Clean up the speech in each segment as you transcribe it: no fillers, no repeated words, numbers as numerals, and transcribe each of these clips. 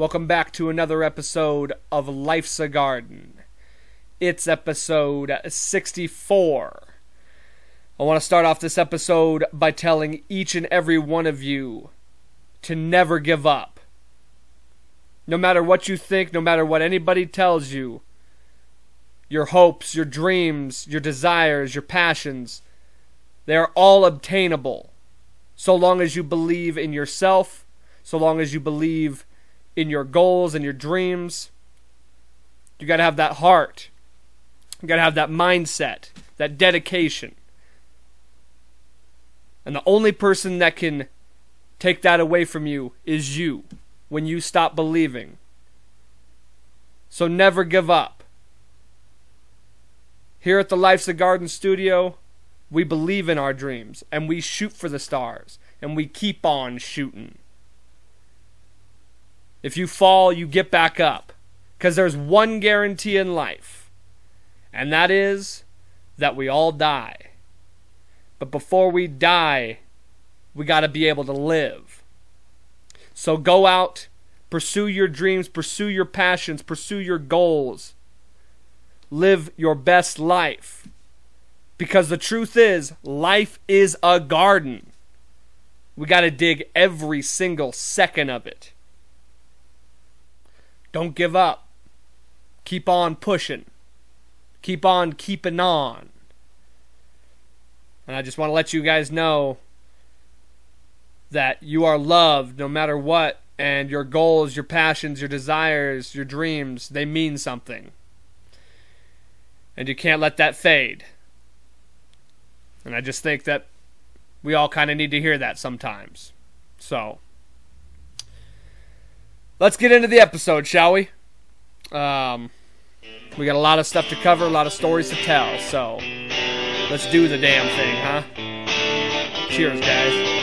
Welcome back to another episode of Life's a Garden. It's episode 64. I want to start off this episode by telling each and every one of you to never give up. No matter what you think, no matter what anybody tells you, your hopes, your dreams, your desires, your passions, they are all obtainable. So long as you believe in yourself, so long as you believe in your goals and your dreams, you got to have that heart. You got to have that mindset, that dedication. And the only person that can take that away from you is you, when you stop believing. So never give up. Here at the Life's a Garden studio, we believe in our dreams, and we shoot for the stars, and we keep on shooting. If you fall, you get back up, because there's one guarantee in life, and that is that we all die. But before we die, we got to be able to live. So go out, pursue your dreams, pursue your passions, pursue your goals. Live your best life. Because the truth is, life is a garden. We got to dig every single second of it. Don't give up. Keep on pushing. Keep on keeping on. And I just want to let you guys know that you are loved no matter what, and your goals, your passions, your desires, your dreams, they mean something. And you can't let that fade. And I just think that we all kind of need to hear that sometimes. So, let's get into the episode, shall we? We got a lot of stuff to cover, a lot of stories to tell, so let's do the damn thing, huh? Cheers, guys.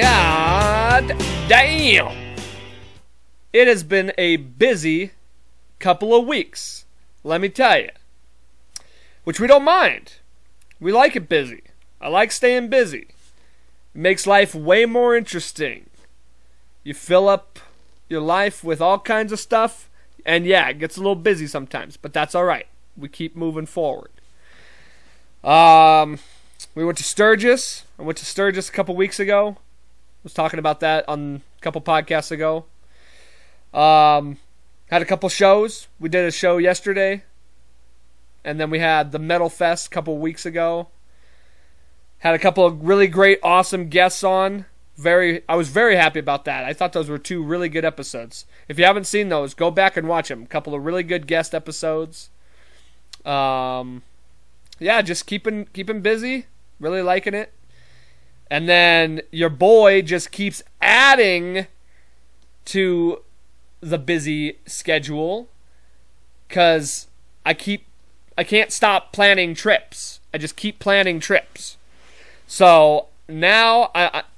God damn! It has been a busy couple of weeks, let me tell you. Which we don't mind. We like it busy. I like staying busy. It makes life way more interesting. You fill up your life with all kinds of stuff, and yeah, it gets a little busy sometimes, but that's alright. We keep moving forward. We went to Sturgis. I went to Sturgis a couple weeks ago. Was talking about that on a couple podcasts ago. Had a couple shows. We did a show yesterday, and then we had the Metal Fest a couple weeks ago. Had a couple of really great, awesome guests on. I was very happy about that. I thought those were two really good episodes. If you haven't seen those, go back and watch them. A couple of really good guest episodes. Yeah, just keeping busy. Really liking it. And then your boy just keeps adding to the busy schedule because I can't stop planning trips. I just keep planning trips. So now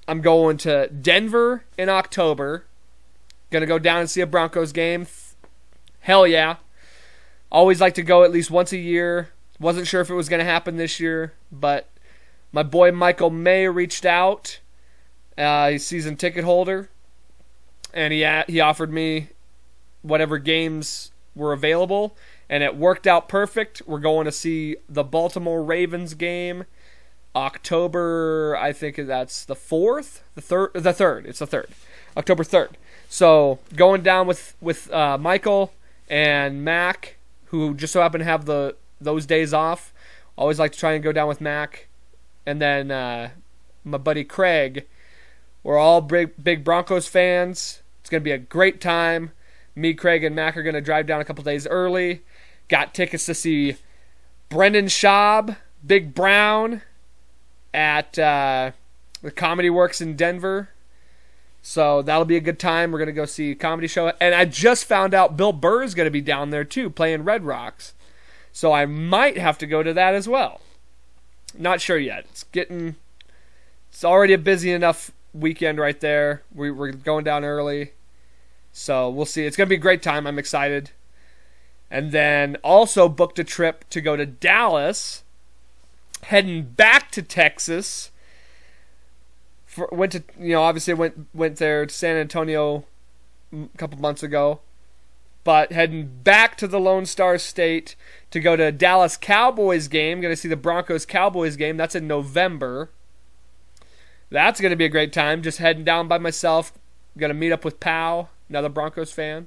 I'm going to Denver in October. Going to go down and see a Broncos game. Hell yeah. Always like to go at least once a year. Wasn't sure if it was going to happen this year, but my boy Michael May reached out. He's season ticket holder, and he offered me whatever games were available, and it worked out perfect. We're going to see the Baltimore Ravens game, October. I think that's the 4th, the 3rd. It's the 3rd, October 3rd. So going down with Michael and Mac, who just so happen to have those days off. Always like to try and go down with Mac. And then my buddy Craig, we're all big Broncos fans. It's going to be a great time. Me, Craig, and Mac are going to drive down a couple days early. Got tickets to see Brendan Schaub, Big Brown, at the Comedy Works in Denver. So that'll be a good time. We're going to go see a comedy show. And I just found out Bill Burr is going to be down there too, playing Red Rocks. So I might have to go to that as well. Not sure yet. It's already a busy enough weekend right there. We're going down early. So we'll see. It's going to be a great time. I'm excited. and then also booked a trip to go to Dallas, heading back to Texas. Went there to San Antonio a couple months ago, but heading back to the Lone Star State to go to Dallas Cowboys game. Going to see the Broncos Cowboys game. That's in November. That's going to be a great time. Just heading down by myself. Going to meet up with Powell, another Broncos fan.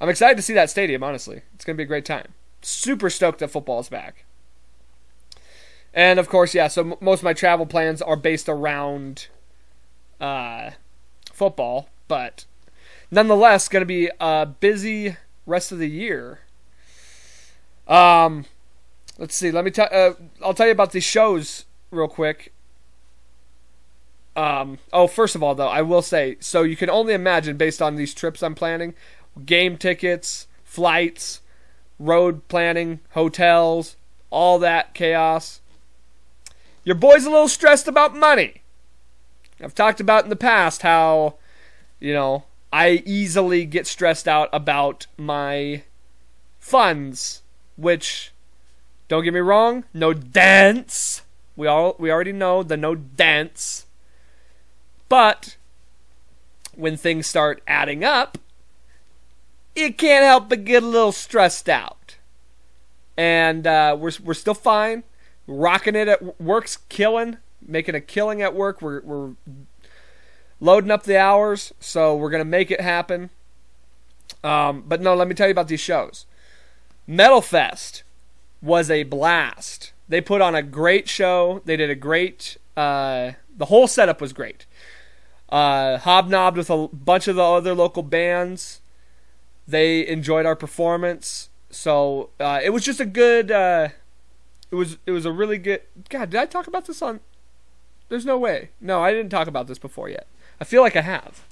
I'm excited to see that stadium, honestly. It's going to be a great time. Super stoked that football's back. And, of course, yeah, so most of my travel plans are based around football. But, nonetheless, going to be a busy rest of the year. Let's see. I'll tell you about the shows real quick. First of all, though, I will say, so you can only imagine, based on these trips I'm planning, game tickets, flights, road planning, hotels, all that chaos. Your boy's a little stressed about money. I've talked about in the past how, I easily get stressed out about my funds, which, don't get me wrong, no dance. We already know the no dance. But when things start adding up, you can't help but get a little stressed out. And we're still fine. Rocking it at work's killing, making a killing at work. We're loading up the hours, so we're gonna make it happen. But no, let me tell you about these shows. Metal Fest was a blast. They put on a great show. They did a great. The whole setup was great. Hobnobbed with a bunch of the other local bands. They enjoyed our performance, so it was just a good. It was a really good. God, did I talk about this on? There's no way. No, I didn't talk about this before yet. I feel like I have,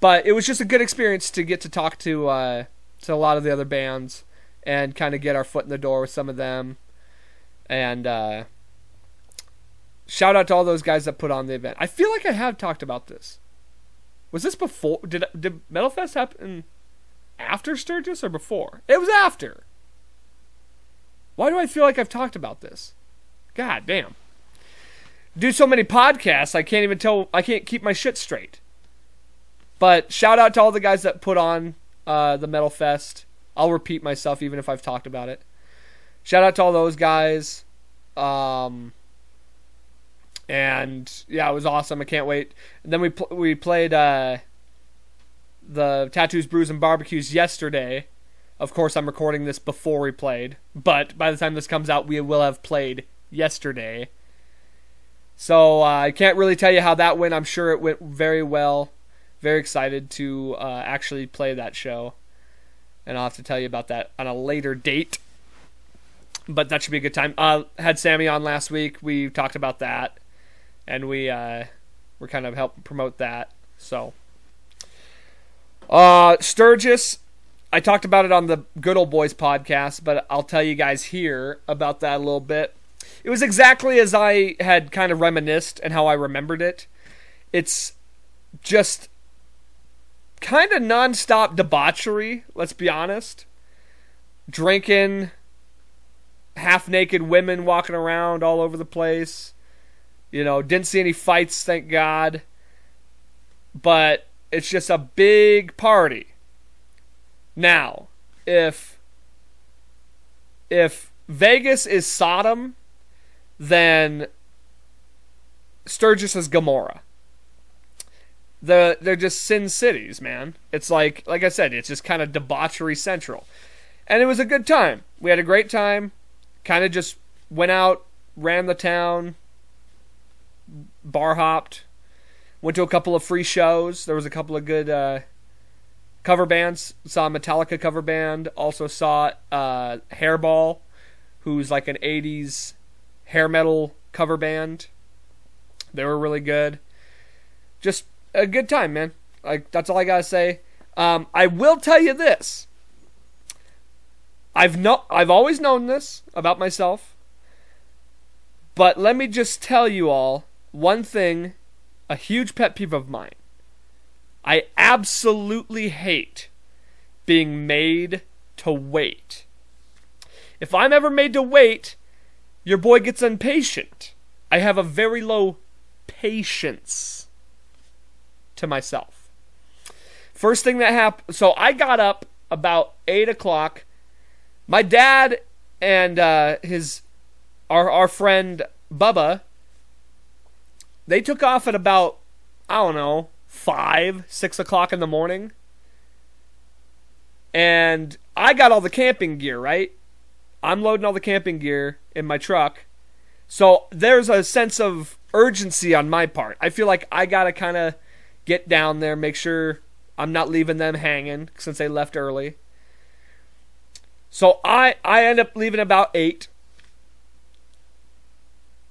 but it was just a good experience to get to talk to a lot of the other bands and kind of get our foot in the door with some of them. And shout out to all those guys that put on the event. I feel like I have talked about this. Was this before? Did Metal Fest happen after Sturgis or before? It was after. Why do I feel like I've talked about this? God damn. Do so many podcasts, I can't even tell. I can't keep my shit straight. But shout out to all the guys that put on the Metal Fest. I'll repeat myself even if I've talked about it. Shout out to all those guys. And yeah, it was awesome. I can't wait. And then we played the Tattoos, Brews, and Barbecues yesterday. Of course, I'm recording this before we played, but by the time this comes out, we will have played yesterday. So I can't really tell you how that went. I'm sure it went very well. Very excited to actually play that show, and I'll have to tell you about that on a later date. But that should be a good time. Had Sammy on last week. We talked about that, and we're kind of helping promote that. So Sturgis, I talked about it on the Good Old Boys podcast, but I'll tell you guys here about that a little bit. It was exactly as I had kind of reminisced and how I remembered it. It's just kind of nonstop debauchery, let's be honest. Drinking, half-naked women walking around all over the place. Didn't see any fights, thank God. But it's just a big party. Now, if Vegas is Sodom, then Sturgis is Gomorrah. They're just sin cities, man. It's like I said, it's just kind of debauchery central. And it was a good time. We had a great time. Kind of just went out, ran the town, bar hopped, went to a couple of free shows. There was a couple of good cover bands. Saw a Metallica cover band. Also saw Hairball, who's like an 80s hair metal cover band. They were really good. Just a good time, man. Like, that's all I gotta say. I will tell you this. I've always known this about myself, but let me just tell you all one thing, a huge pet peeve of mine. I absolutely hate being made to wait. If I'm ever made to wait, your boy gets impatient. I have a very low patience to myself. First thing that happened, so I got up about 8 o'clock. My dad and our friend Bubba, they took off at about, 5, 6 o'clock in the morning. And I got all the camping gear, right? I'm loading all the camping gear in my truck. So there's a sense of urgency on my part. I feel like I got to kind of get down there, make sure I'm not leaving them hanging since they left early. So I end up leaving about 8.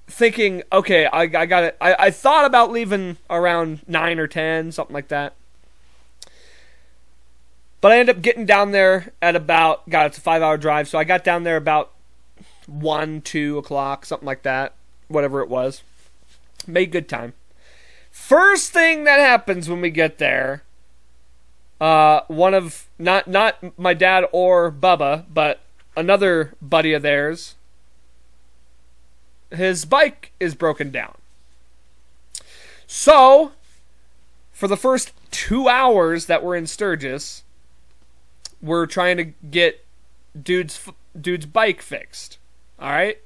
Thinking, okay, I got it. I thought about leaving around 9 or 10, something like that. But I ended up getting down there at about, God, it's a 5-hour drive, so I got down there about 1, 2 o'clock, something like that, whatever it was. Made good time. First thing that happens when we get there, one of, not my dad or Bubba, but another buddy of theirs, his bike is broken down. So, for the first 2 hours that we're in Sturgis, we're trying to get dude's bike fixed. All right.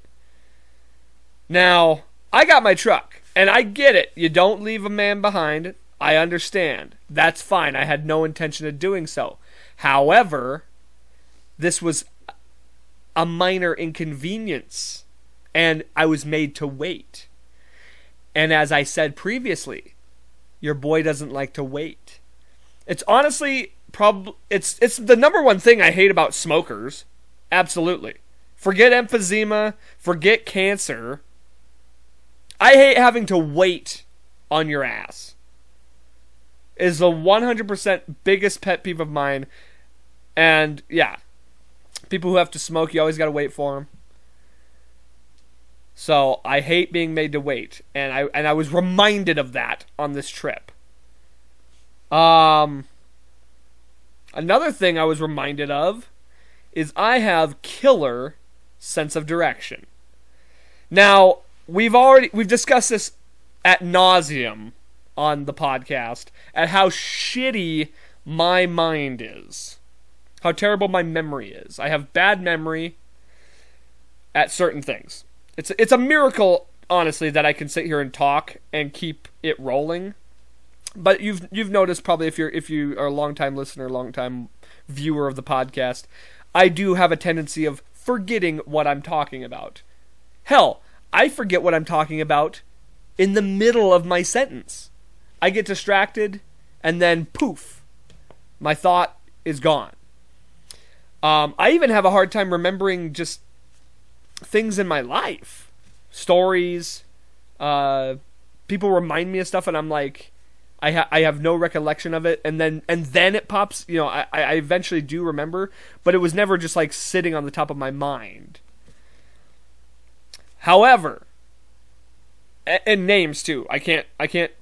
Now I got my truck, and I get it. You don't leave a man behind. I understand. That's fine. I had no intention of doing so. However, this was a minor inconvenience, and I was made to wait. And as I said previously, your boy doesn't like to wait. It's honestly probably it's the number one thing I hate about smokers. Absolutely. Forget emphysema, forget cancer. I hate having to wait on your ass. Is the 100% biggest pet peeve of mine. And yeah, people who have to smoke, you always got to wait for them. So I hate being made to wait, and I was reminded of that on this trip. Another thing I was reminded of is I have killer sense of direction. Now, we've discussed this ad nauseum on the podcast at how shitty my mind is, how terrible my memory is. I have bad memory at certain things. It's a miracle, honestly, that I can sit here and talk and keep it rolling. But you've noticed probably if you are a long-time listener, long-time viewer of the podcast, I do have a tendency of forgetting what I'm talking about. Hell, I forget what I'm talking about in the middle of my sentence. I get distracted, and then poof, my thought is gone. I even have a hard time remembering just things in my life, stories, people remind me of stuff, and I'm like, I have no recollection of it, and then it pops, I eventually do remember, but it was never just like sitting on the top of my mind. However, and names too, I can't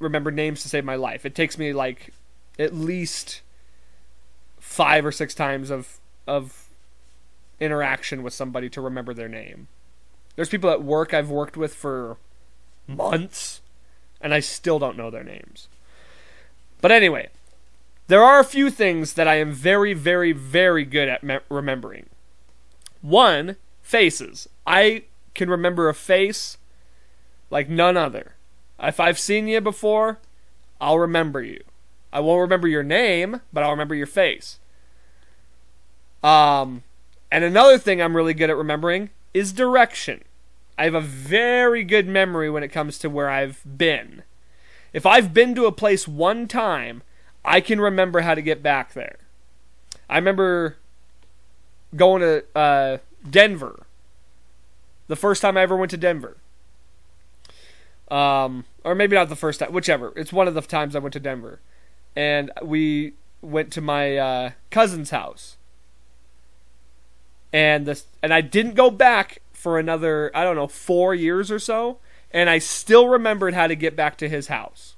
remember names to save my life. It takes me like at least 5 or 6 times of interaction with somebody to remember their name. There's people at work I've worked with for months, and I still don't know their names. But anyway, there are a few things that I am very, very, very good at remembering. One, faces. I can remember a face like none other. If I've seen you before, I'll remember you. I won't remember your name, but I'll remember your face. And another thing I'm really good at remembering is direction. I have a very good memory when it comes to where I've been. If I've been to a place one time, I can remember how to get back there. I remember going to Denver. The first time I ever went to Denver. Or maybe not the first time. Whichever. It's one of the times I went to Denver. And we went to my cousin's house. And I didn't go back for another, 4 years or so, and I still remembered how to get back to his house.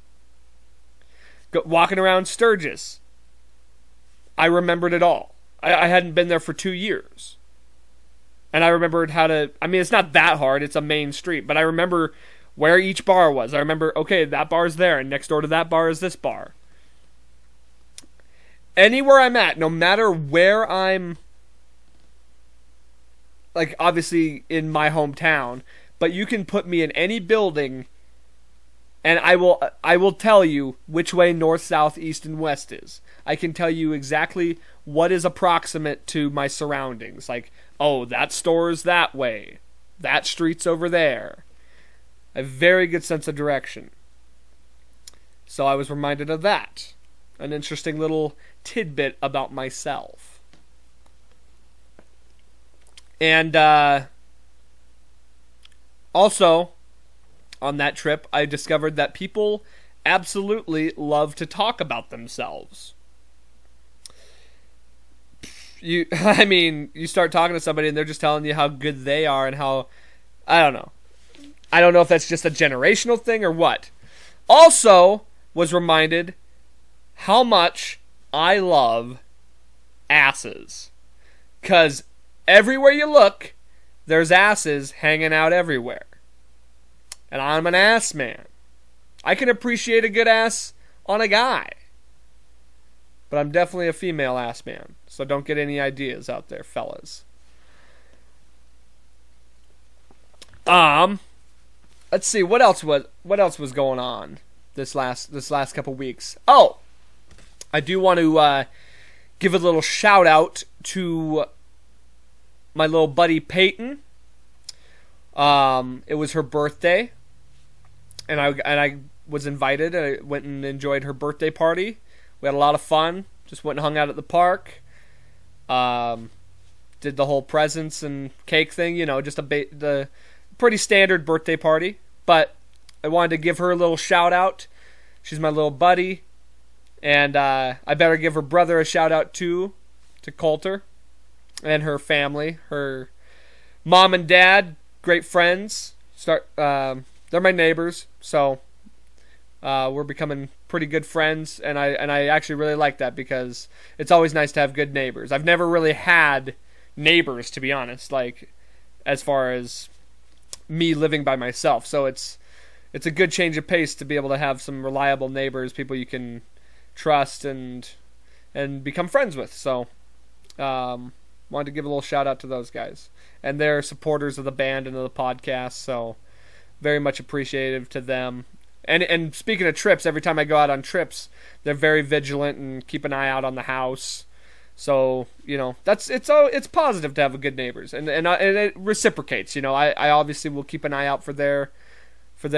Walking around Sturgis, I remembered it all. I hadn't been there for 2 years. And I remembered how to, I mean, it's not that hard. It's a main street. But I remember where each bar was. I remember, okay, that bar's there. And next door to that bar is this bar. Anywhere I'm at, no matter where I'm, like, obviously in my hometown, but you can put me in any building and I will tell you which way north, south, east, and west is. I can tell you exactly what is approximate to my surroundings. Like, oh, that store is that way. That street's over there. A very good sense of direction. So I was reminded of that. An interesting little tidbit about myself. And also, on that trip, I discovered that people absolutely love to talk about themselves. You start talking to somebody and they're just telling you how good they are and how, I don't know. I don't know if that's just a generational thing or what. Also, was reminded how much I love asses. 'Cause everywhere you look, there's asses hanging out everywhere. And I'm an ass man. I can appreciate a good ass on a guy. But I'm definitely a female ass man. So don't get any ideas out there, fellas. Let's see, what else was going on this last couple weeks? Oh, I do want to give a little shout out to my little buddy Peyton. It was her birthday, and I was invited. I went and enjoyed her birthday party. We had a lot of fun. Just went and hung out at the park. Did the whole presents and cake thing. You know, just the pretty standard birthday party. But I wanted to give her a little shout out. She's my little buddy, and I better give her brother a shout out too, to Coulter, and her family. Her mom and dad. Great friends. They're my neighbors, so we're becoming pretty good friends, and I actually really like that because it's always nice to have good neighbors. I've never really had neighbors, to be honest, like as far as me living by myself. So it's a good change of pace to be able to have some reliable neighbors, people you can trust and become friends with. So wanted to give a little shout out to those guys. And they're supporters of the band and of the podcast, so very much appreciative to them. And speaking of trips, every time I go out on trips, they're very vigilant and keep an eye out on the house. So, you know, it's positive to have good neighbors. And it reciprocates, you know. I obviously will keep an eye out for their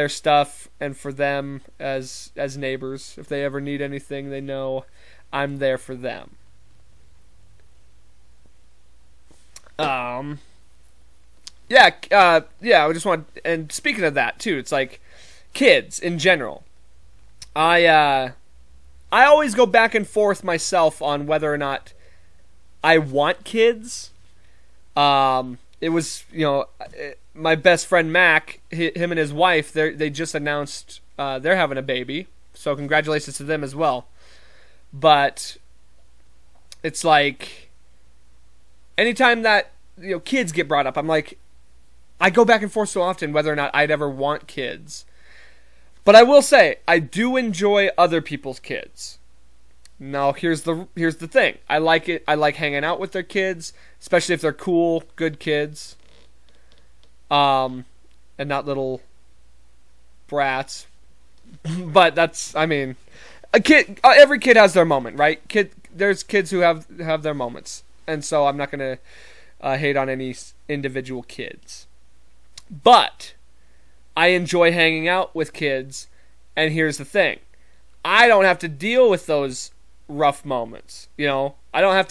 stuff and for them as neighbors. If they ever need anything, they know I'm there for them. I just want, and speaking of that too, it's like kids in general. I always go back and forth myself on whether or not I want kids. It was, you know, my best friend Mac, him and his wife, they just announced they're having a baby, so congratulations to them as well. But it's like, anytime that, you know, kids get brought up, I'm like, I go back and forth so often whether or not I'd ever want kids. But I will say, I do enjoy other people's kids. Now, here's the thing. I like it. I like hanging out with their kids, especially if they're cool, good kids, and not little brats. But that's, I mean, a kid. Every kid has their moment, right? There's kids who have their moments. And so I'm not going to hate on any individual kids. But I enjoy hanging out with kids. And here's the thing. I don't have to deal with those rough moments. You know, I don't have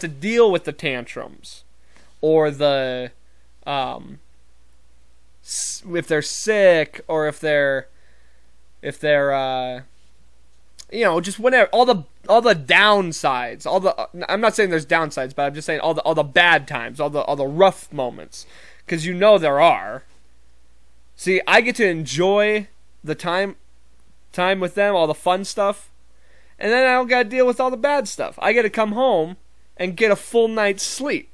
to deal with the tantrums or the, if they're sick or if they're you know, just whenever, all the downsides, I'm not saying there's downsides, but I'm just saying all the bad times, all the rough moments, because you know there are. See, I get to enjoy the time with them, all the fun stuff, and then I don't gotta deal with all the bad stuff. I get to come home and get a full night's sleep.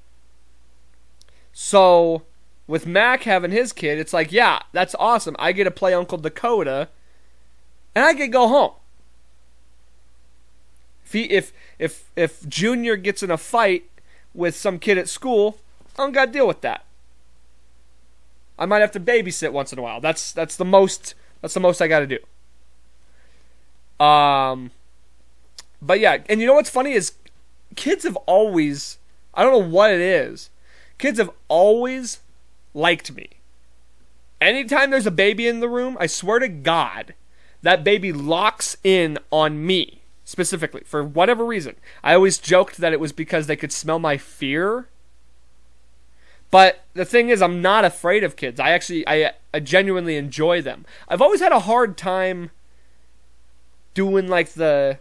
So, with Mac having his kid, it's like, yeah, that's awesome. I get to play Uncle Dakota, and I get to go home. If Junior gets in a fight with some kid at school, I don't got to deal with that. I might have to babysit once in a while. That's the most I got to do. But yeah, and you know what's funny is kids have always, I don't know what it is, kids have always liked me. Anytime there's a baby in the room, I swear to God, that baby locks in on me, specifically, for whatever reason. I always joked that it was because they could smell my fear. But the thing is, I'm not afraid of kids. I genuinely enjoy them. I've always had a hard time doing, like, the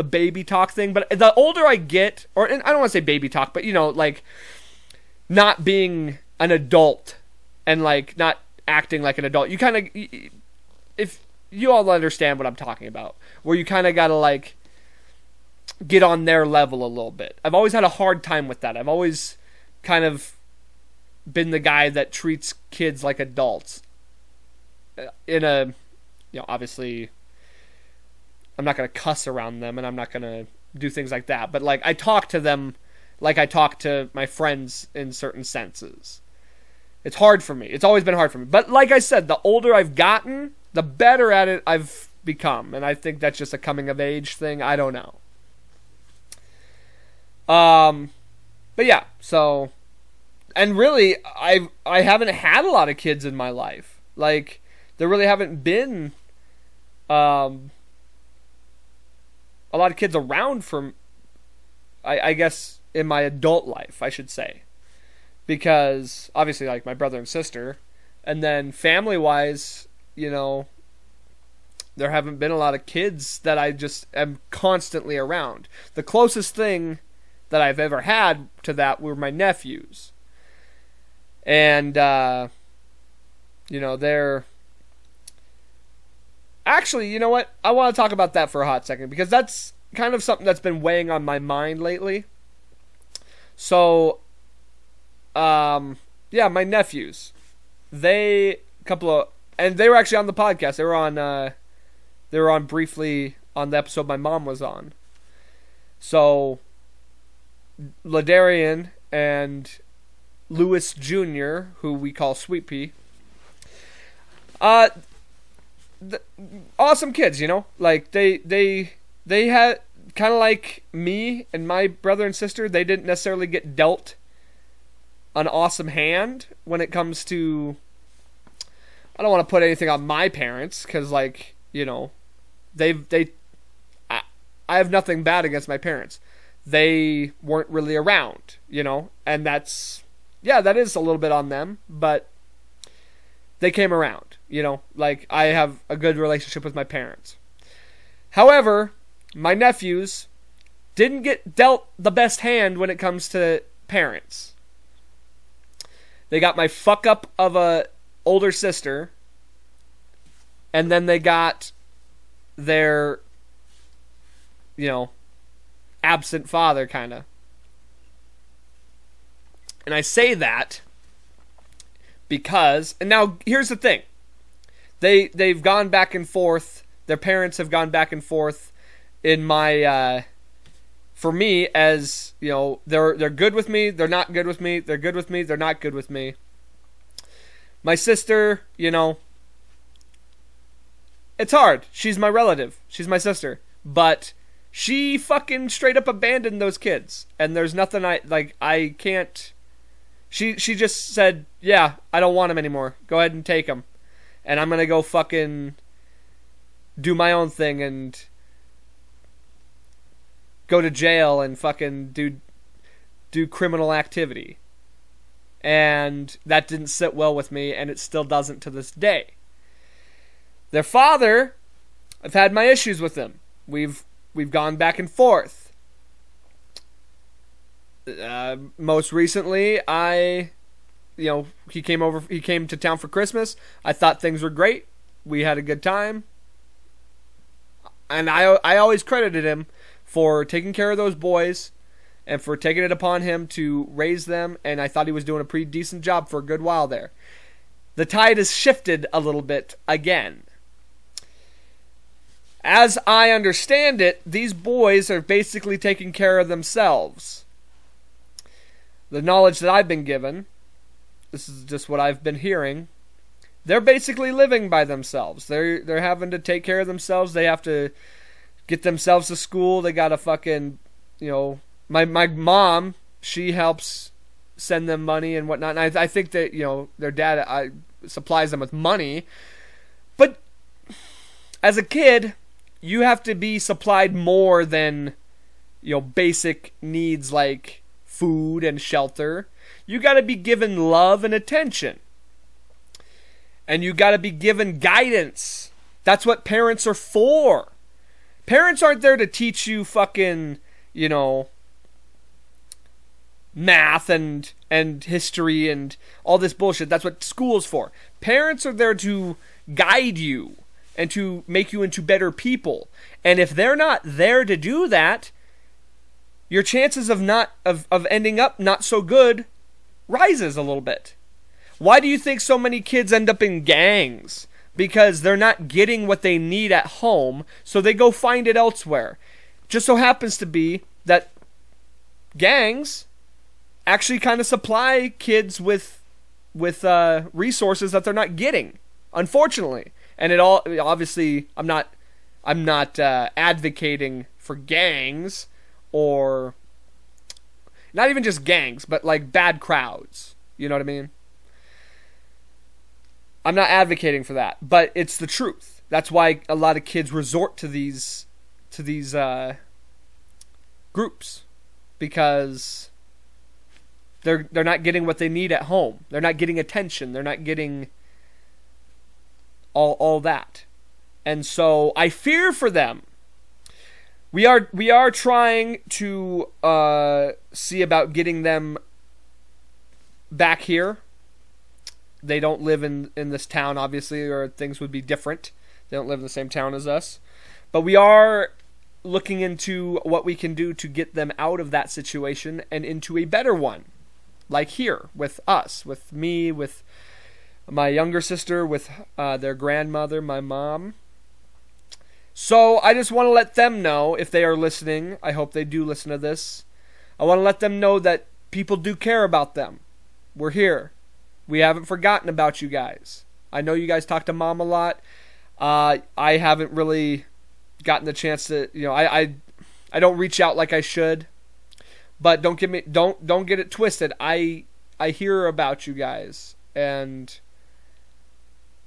baby talk thing. But the older I get, and I don't want to say baby talk, but, you know, like, not being an adult and, like, not acting like an adult. You kind of, if you all understand what I'm talking about, where you kind of got to, like, get on their level a little bit. I've always had a hard time with that. I've always kind of been the guy that treats kids like adults in a, you know, obviously I'm not going to cuss around them and I'm not going to do things like that. But like I talk to them like I talk to my friends in certain senses. It's hard for me. It's always been hard for me. But like I said, the older I've gotten, the better at it I've become. And I think that's just a coming of age thing. I don't know. But yeah, so, and really, I haven't had a lot of kids in my life. Like, there really haven't been a lot of kids around for, I guess, in my adult life, I should say. Because, obviously, like, my brother and sister, and then family-wise, you know, there haven't been a lot of kids that I just am constantly around. The closest thing that I've ever had to that were my nephews. And, you know, they're... Actually, you know what? I want to talk about that for a hot second, because that's kind of something that's been weighing on my mind lately. So, yeah, my nephews. And they were actually on the podcast. They were on briefly on the episode my mom was on. So Ladarian and Lewis Jr., who we call Sweet Pea, awesome kids, you know, like they had kind of like me and my brother and sister. They didn't necessarily get dealt an awesome hand when it comes to. I don't want to put anything on my parents because, like, you know, I have nothing bad against my parents. They weren't really around, you know, and that's, yeah, that is a little bit on them, but they came around, you know, like I have a good relationship with my parents. However, my nephews didn't get dealt the best hand when it comes to parents. They got my fuck up of a older sister, and then they got their, you know, absent father, kind of. And I say that because, and now here's the thing, they've gone back and forth. Their parents have gone back and forth in my for me, as you know, they're good with me, they're not good with me, they're good with me, they're not good with me. My sister, you know, it's hard. She's my relative, she's my sister, but she fucking straight up abandoned those kids. And there's nothing I can't... She just said, yeah, I don't want them anymore. Go ahead and take them. And I'm going to go fucking do my own thing and go to jail and fucking do criminal activity. And that didn't sit well with me, and it still doesn't to this day. Their father, I've had my issues with him. We've gone back and forth. Most recently, he came over. He came to town for Christmas. I thought things were great. We had a good time. And I always credited him for taking care of those boys and for taking it upon him to raise them, and I thought he was doing a pretty decent job for a good while there. The tide has shifted a little bit again. As I understand it, these boys are basically taking care of themselves. The knowledge that I've been given, this is just what I've been hearing, they're basically living by themselves. They're having to take care of themselves. They have to get themselves to school. They gotta fucking, you know, my mom, she helps send them money and whatnot. And I think that, you know, their dad supplies them with money. But as a kid, you have to be supplied more than, you know, basic needs like food and shelter. You gotta be given love and attention. And you gotta be given guidance. That's what parents are for. Parents aren't there to teach you fucking, you know, math and history and all this bullshit. That's what school's for. Parents are there to guide you and to make you into better people. And if they're not there to do that, your chances of ending up not so good rises a little bit. Why do you think so many kids end up in gangs? Because they're not getting what they need at home, so they go find it elsewhere. Just so happens to be that gangs actually kind of supply kids with resources that they're not getting, unfortunately. And it all, obviously, I'm not advocating for gangs, or not even just gangs, but like bad crowds. You know what I mean? I'm not advocating for that, but it's the truth. That's why a lot of kids resort to these groups, because they're not getting what they need at home. They're not getting attention. They're not getting all that, and so I fear for them. We are trying to see about getting them back here. They don't live in this town, obviously, or things would be different. They don't live in the same town as us. But we are looking into what we can do to get them out of that situation and into a better one. Like here, with us, with me, with my younger sister, with their grandmother, my mom. So I just want to let them know, if they are listening, I hope they do listen to this. I want to let them know that people do care about them. We're here. We haven't forgotten about you guys. I know you guys talk to Mom a lot. I haven't really gotten the chance to, you know, I don't reach out like I should. But don't get it twisted. I hear about you guys, and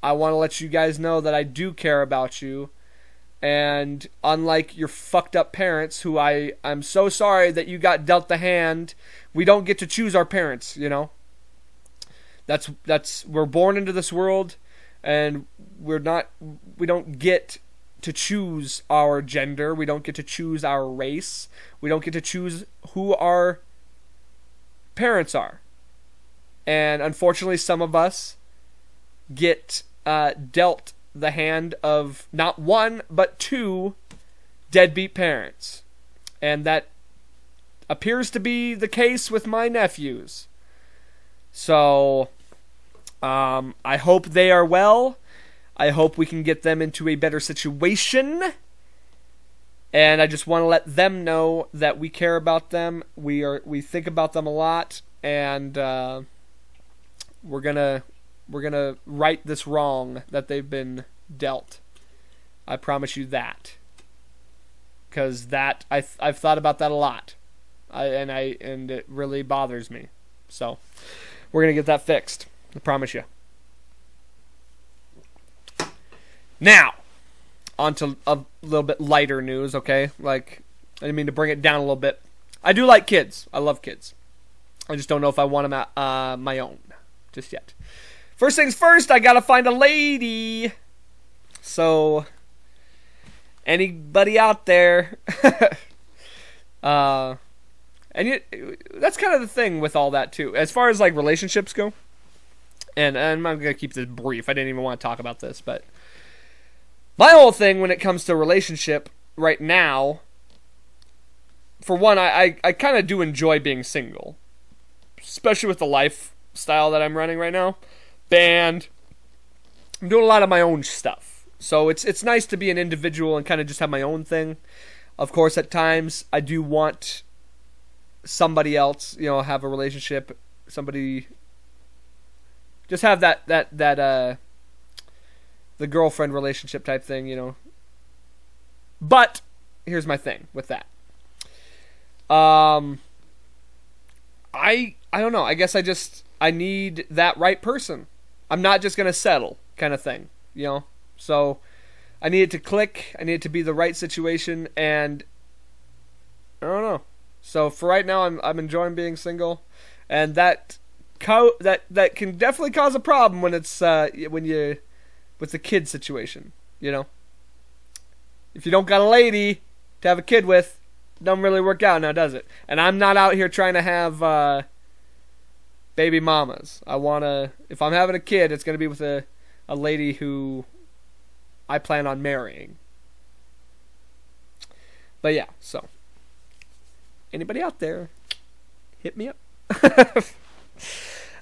I want to let you guys know that I do care about you. And unlike your fucked up parents, who I'm so sorry that you got dealt the hand, we don't get to choose our parents, you know. That's we're born into this world, and we don't get to choose our gender, we don't get to choose our race, we don't get to choose who our parents are. And unfortunately, some of us get dealt the hand of not one, but two deadbeat parents. And that appears to be the case with my nephews. So, I hope they are well. I hope we can get them into a better situation. And I just want to let them know that we care about them. We think about them a lot, and we're gonna right this wrong that they've been dealt. I promise you that. Because that I've thought about that a lot, and it really bothers me. So we're gonna get that fixed. I promise you. Now, on to a little bit lighter news. Okay, like I didn't mean to bring it down a little bit. I do like kids. I love kids. I just don't know if I want them at my own just yet. First things first, I gotta find a lady. So, anybody out there? And that's kind of the thing with all that too, as far as like relationships go. And I'm gonna keep this brief. I didn't even want to talk about this, but my whole thing when it comes to relationship right now, for one, I kind of do enjoy being single, especially with the lifestyle that I'm running right now. Band. I'm doing a lot of my own stuff. So it's nice to be an individual and kind of just have my own thing. Of course, at times, I do want somebody else, you know, have a relationship, somebody, just have that the girlfriend relationship type thing, you know. But here's my thing with that. I don't know. I guess I need that right person. I'm not just going to settle kind of thing, you know. So I need it to click. I need it to be the right situation, and I don't know. So for right now, I'm enjoying being single, and that can definitely cause a problem when it's with the kid situation, you know. If you don't got a lady to have a kid with, it doesn't really work out now, does it? And I'm not out here trying to have baby mamas. If I'm having a kid, it's gonna be with a lady who I plan on marrying. But yeah, so anybody out there, hit me up.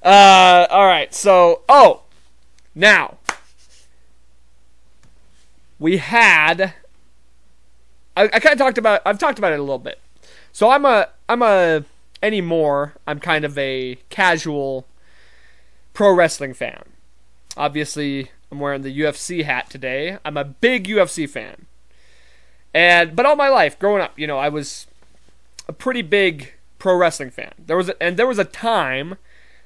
All right, so now we had. I kind of talked about. I've talked about it a little bit. So I'm kind of a casual pro wrestling fan. Obviously, I'm wearing the UFC hat today. I'm a big UFC fan. But all my life, growing up, you know, I was a pretty big pro wrestling fan. There was a time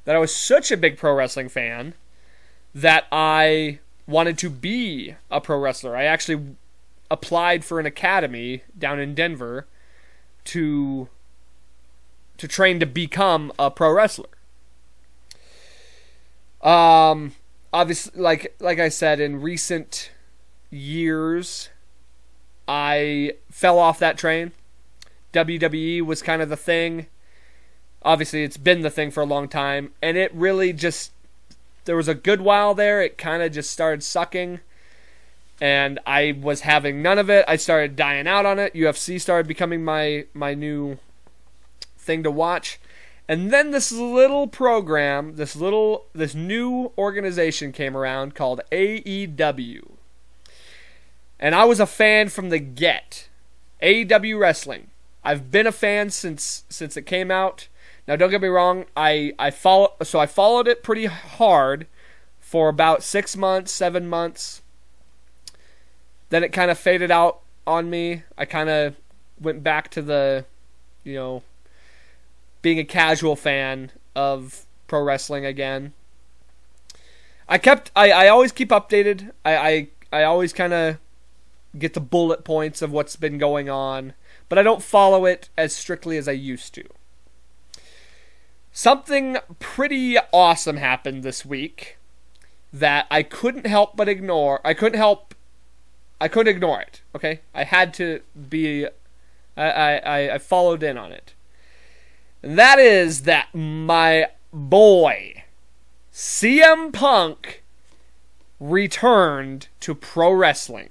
that I was such a big pro wrestling fan that I wanted to be a pro wrestler. I actually applied for an academy down in Denver to train to become a pro wrestler. Obviously, like I said, in recent years, I fell off that train. WWE was kind of the thing. Obviously, it's been the thing for a long time, and it really just, there was a good while there, it kind of just started sucking, and I was having none of it. I started dying out on it. UFC started becoming my new thing to watch. And then this little program, this new organization came around called AEW. And I was a fan from the get. AEW wrestling. I've been a fan since it came out. Now don't get me wrong, I followed it pretty hard for about 6 months, 7 months. Then it kind of faded out on me. I kind of went back to the, you know, being a casual fan of pro wrestling again. I always keep updated. I always kind of get the bullet points of what's been going on, but I don't follow it as strictly as I used to. Something pretty awesome happened this week that I couldn't help but ignore. I couldn't ignore it, okay? I followed in on it. And that is that my boy, CM Punk, returned to pro wrestling.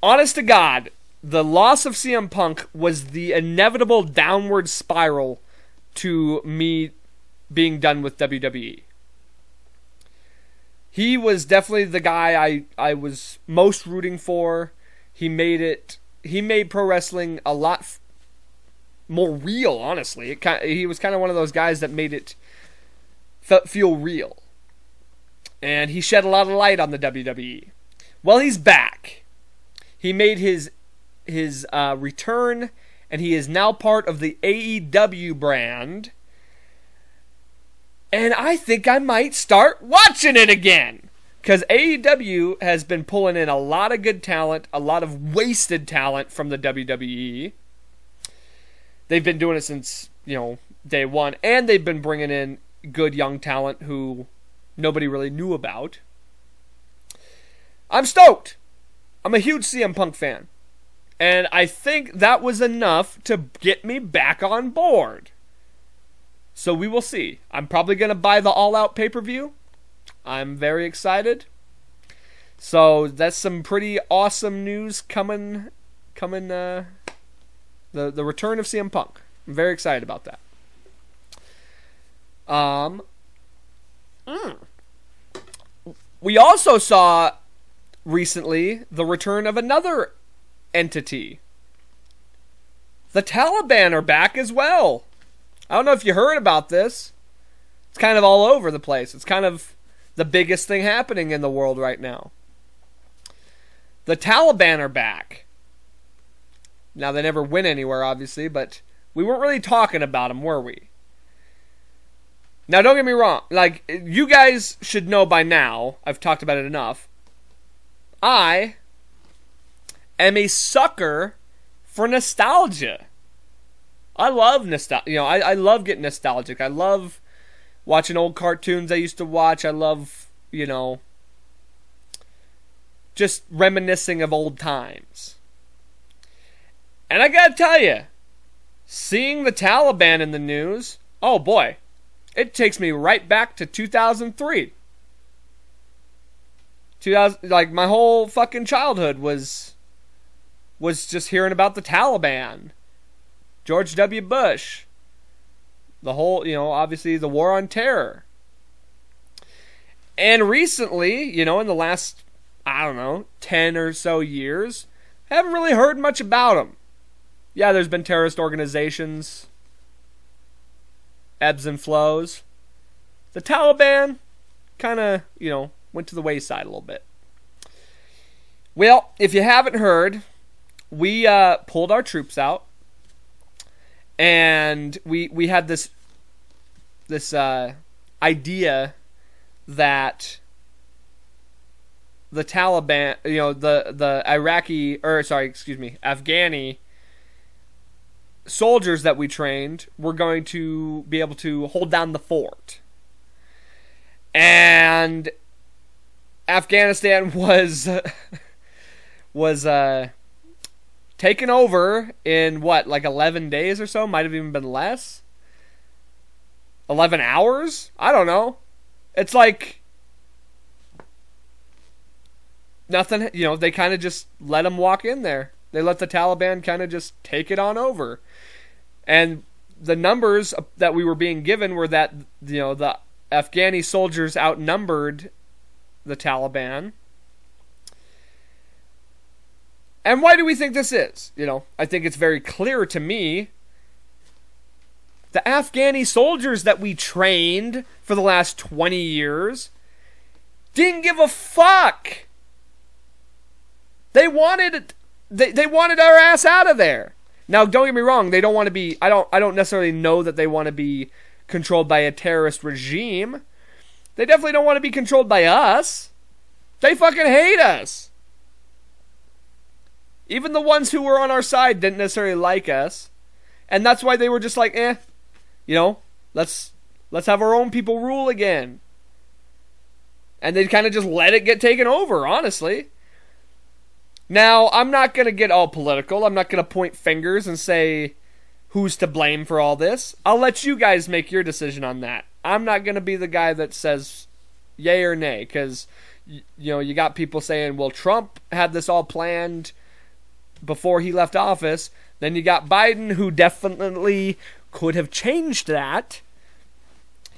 Honest to God, the loss of CM Punk was the inevitable downward spiral to me being done with WWE. He was definitely the guy I was most rooting for. He made pro wrestling a lot more real, honestly. He was kind of one of those guys that made it feel real. And he shed a lot of light on the WWE. Well, he's back. He made his return, and he is now part of the AEW brand. And I think I might start watching it again, because AEW has been pulling in a lot of good talent, a lot of wasted talent from the WWE. They've been doing it since, you know, day one, and they've been bringing in good young talent who nobody really knew about. I'm stoked. I'm a huge CM Punk fan, and I think that was enough to get me back on board. So we will see. I'm probably going to buy the All Out pay-per-view. I'm very excited. So that's some pretty awesome news coming The return of CM Punk. I'm very excited about that. We also saw recently the return of another entity. The Taliban are back as well. I don't know if you heard about this. It's kind of all over the place. It's kind of the biggest thing happening in the world right now. The Taliban are back. Now, they never went anywhere, obviously, but we weren't really talking about them, were we? Now, don't get me wrong. Like, you guys should know by now. I've talked about it enough. I am a sucker for nostalgia. I love nostalgia. You know, I love getting nostalgic. I love watching old cartoons I used to watch. I love, you know, just reminiscing of old times. And I gotta tell you, seeing the Taliban in the news, oh boy, it takes me right back to 2003. Like, my whole fucking childhood was just hearing about the Taliban. George W. Bush. The whole, you know, obviously the war on terror. And recently, you know, in the last, I don't know, 10 or so years, I haven't really heard much about them. Yeah, there's been terrorist organizations, ebbs and flows. The Taliban kind of, you know, went to the wayside a little bit. Well, if you haven't heard, we pulled our troops out. And we had this idea that the Taliban, you know, the Afghani soldiers that we trained were going to be able to hold down the fort. And Afghanistan was taken over in, what, like 11 days or so? Might have even been less? 11 hours? I don't know. It's like nothing, you know, they kind of just let them walk in there. They let the Taliban kind of just take it on over. And the numbers that we were being given were that, you know, the Afghani soldiers outnumbered the Taliban. And why do we think this is? You know, I think it's very clear to me. The Afghani soldiers that we trained for the last 20 years didn't give a fuck. They wanted our ass out of there. Now, don't get me wrong, they don't want to be, I don't necessarily know that they want to be controlled by a terrorist regime. They definitely don't want to be controlled by us. They fucking hate us. Even the ones who were on our side didn't necessarily like us. And that's why they were just like, eh, you know, let's have our own people rule again. And they kind of just let it get taken over, honestly. Now, I'm not going to get all political. I'm not going to point fingers and say who's to blame for all this. I'll let you guys make your decision on that. I'm not going to be the guy that says yay or nay, because, you know, you got people saying, well, Trump had this all planned before he left office. Then you got Biden, who definitely could have changed that.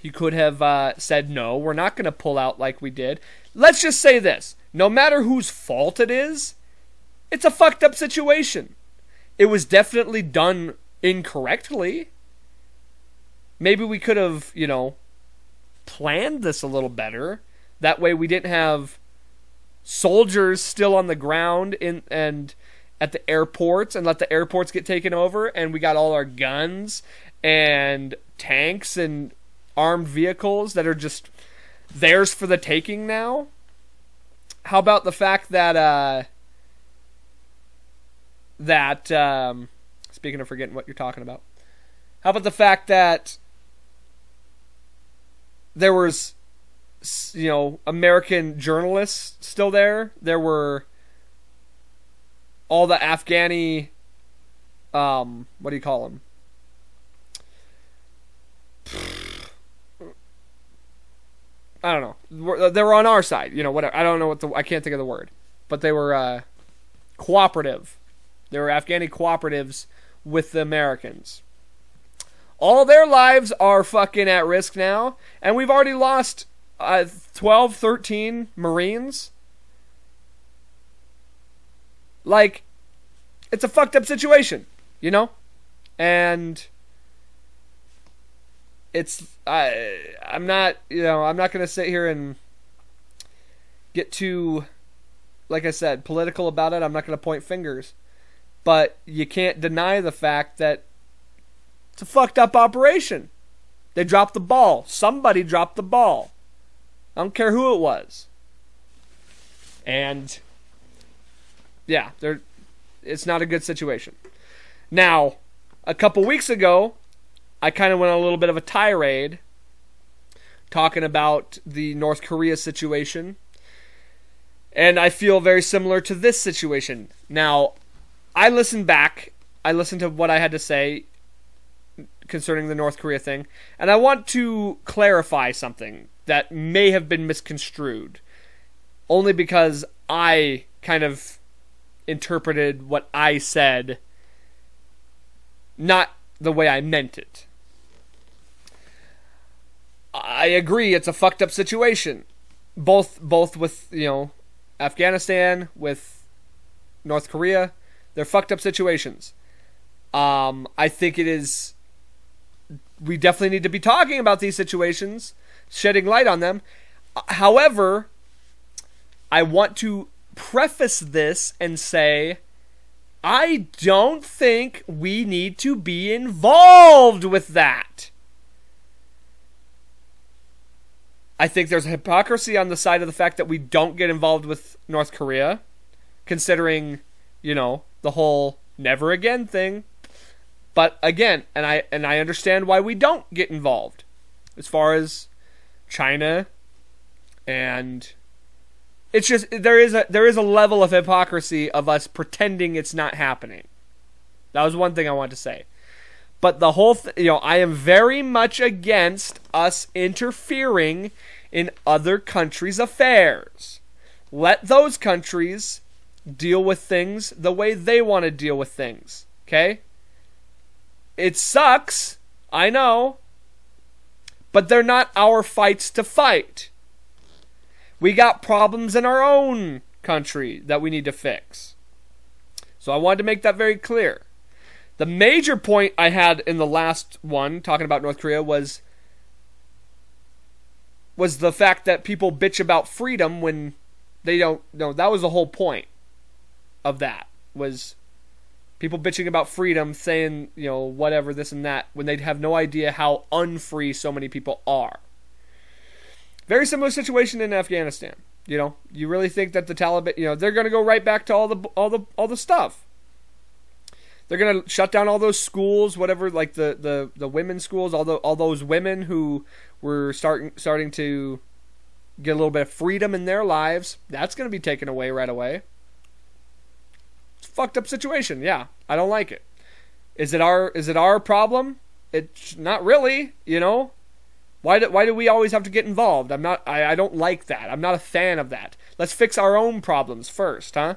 He could have said, no, we're not going to pull out like we did. Let's just say this. No matter whose fault it is, it's a fucked up situation. It was definitely done incorrectly. Maybe we could have, you know, planned this a little better. That way we didn't have soldiers still on the ground and at the airports, and let the airports get taken over, and we got all our guns and tanks and armed vehicles that are just theirs for the taking now. How about the fact that speaking of forgetting what you're talking about, how about the fact that there was, you know, American journalists still there? There were all the Afghani, what do you call them? I don't know. They were on our side, you know, whatever. I don't know what I can't think of the word, but they were cooperative. There were Afghani cooperatives with the Americans. All their lives are fucking at risk now, and we've already lost 12, 13 Marines. Like, it's a fucked up situation, you know? And it's, I'm not going to sit here and get too, like I said, political about it. I'm not going to point fingers. But you can't deny the fact that it's a fucked up operation. They dropped the ball. Somebody dropped the ball. I don't care who it was. And yeah, it's not a good situation. Now, a couple weeks ago, I kind of went on a little bit of a tirade talking about the North Korea situation. And I feel very similar to this situation. Now, I listened back. I listened to what I had to say concerning the North Korea thing. And I want to clarify something that may have been misconstrued. Only because I kind of interpreted what I said not the way I meant it. I agree, it's a fucked up situation. Both with, you know, Afghanistan, with North Korea. They're fucked up situations. I think it is... We definitely need to be talking about these situations, shedding light on them. However, I want to preface this and say, I don't think we need to be involved with that. I think there's a hypocrisy on the side of the fact that we don't get involved with North Korea, considering, you know, the whole never again thing. But again, and I understand why we don't get involved as far as China, and it's just there is a level of hypocrisy of us pretending it's not happening. That was one thing I wanted to say. But the whole I am very much against us interfering in other countries' affairs. Let those countries deal with things the way they want to deal with things, okay? It sucks, I know, but they're not our fights to fight. We got problems in our own country that we need to fix. So I wanted to make that very clear. The major point I had in the last one, talking about North Korea, was the fact that people bitch about freedom when they don't know. That was the whole point of that, was people bitching about freedom, saying, you know, whatever, this and that, when they have no idea how unfree so many people are. Very similar situation in Afghanistan. You know, you really think that the Taliban, you know, they're going to go right back to all the stuff. They're going to shut down all those schools, whatever, like the women's schools, all those women who were starting to get a little bit of freedom in their lives. That's going to be taken away right away. It's a fucked up situation. Yeah, I don't like it. Is it our problem? It's not really, you know. Why do we always have to get involved? I don't like that. I'm not a fan of that. Let's fix our own problems first, huh?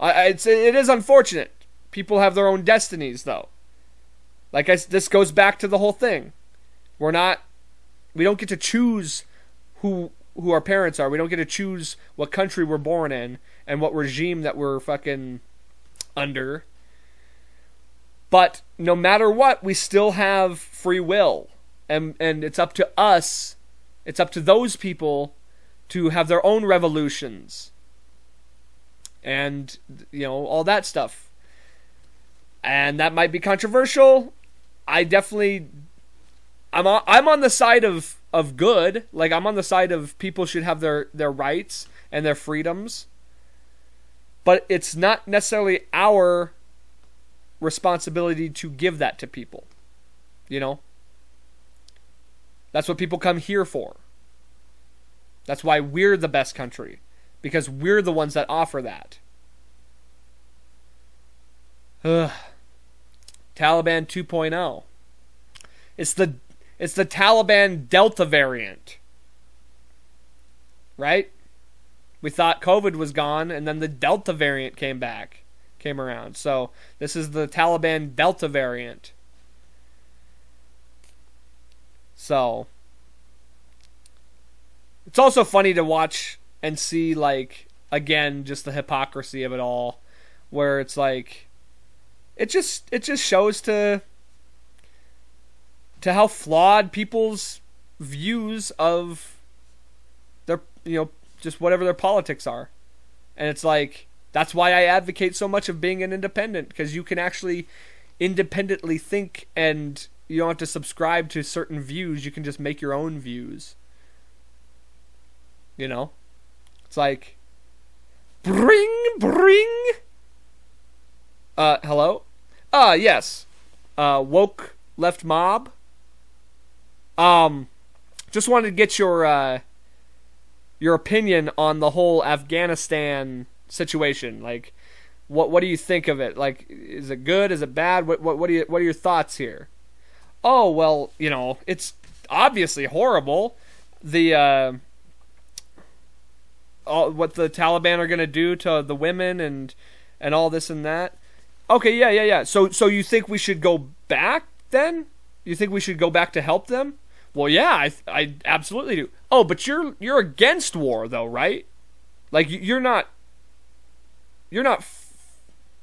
It is unfortunate. People have their own destinies, though. Like, this goes back to the whole thing. We don't get to choose who our parents are. We don't get to choose what country we're born in and what regime that we're fucking under. But no matter what, we still have free will. And it's up to us, it's up to those people to have their own revolutions. And, you know, all that stuff. And that might be controversial. I'm on the side of good. Like, I'm on the side of people should have their rights and their freedoms. But it's not necessarily our responsibility to give that to people. You know? That's what people come here for. That's why we're the best country. Because we're the ones that offer that. Ugh. Taliban 2.0. It's the Taliban Delta variant. Right? We thought COVID was gone, and then the Delta variant came back. came around. So this is the Taliban Delta variant. So it's also funny to watch and see, like, again, just the hypocrisy of it all, where it's like, it just shows to how flawed people's views of their, you know, just whatever their politics are. And it's like, that's why I advocate so much of being an independent, because you can actually independently think, and you don't have to subscribe to certain views. You can just make your own views. You know? It's like, bring. Hello? Yes. Woke left mob. Just wanted to get your opinion on the whole Afghanistan situation. Like, what do you think of it? Like, is it good? Is it bad? What are your thoughts here? Oh, well, you know, it's obviously horrible. What the Taliban are going to do to the women and all this and that. Okay, yeah. So you think we should go back then? You think we should go back to help them? Well, yeah, I absolutely do. Oh, but you're against war though, right? Like, you're not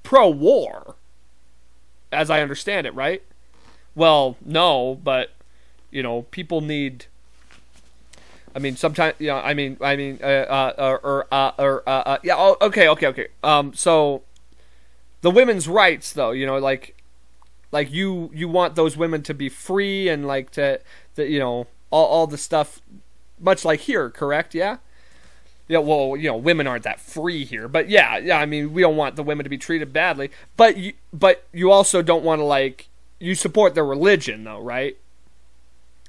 pro-war, as I understand it, right? Well, no, but, you know, people need. I mean, sometimes, you know, yeah. Oh, okay. So the women's rights, though, you know, like you want those women to be free and like to you know, all the stuff, much like here, correct? Yeah. Yeah. Well, you know, women aren't that free here, but yeah. I mean, we don't want the women to be treated badly, but you also don't want to, like. You support their religion, though, right?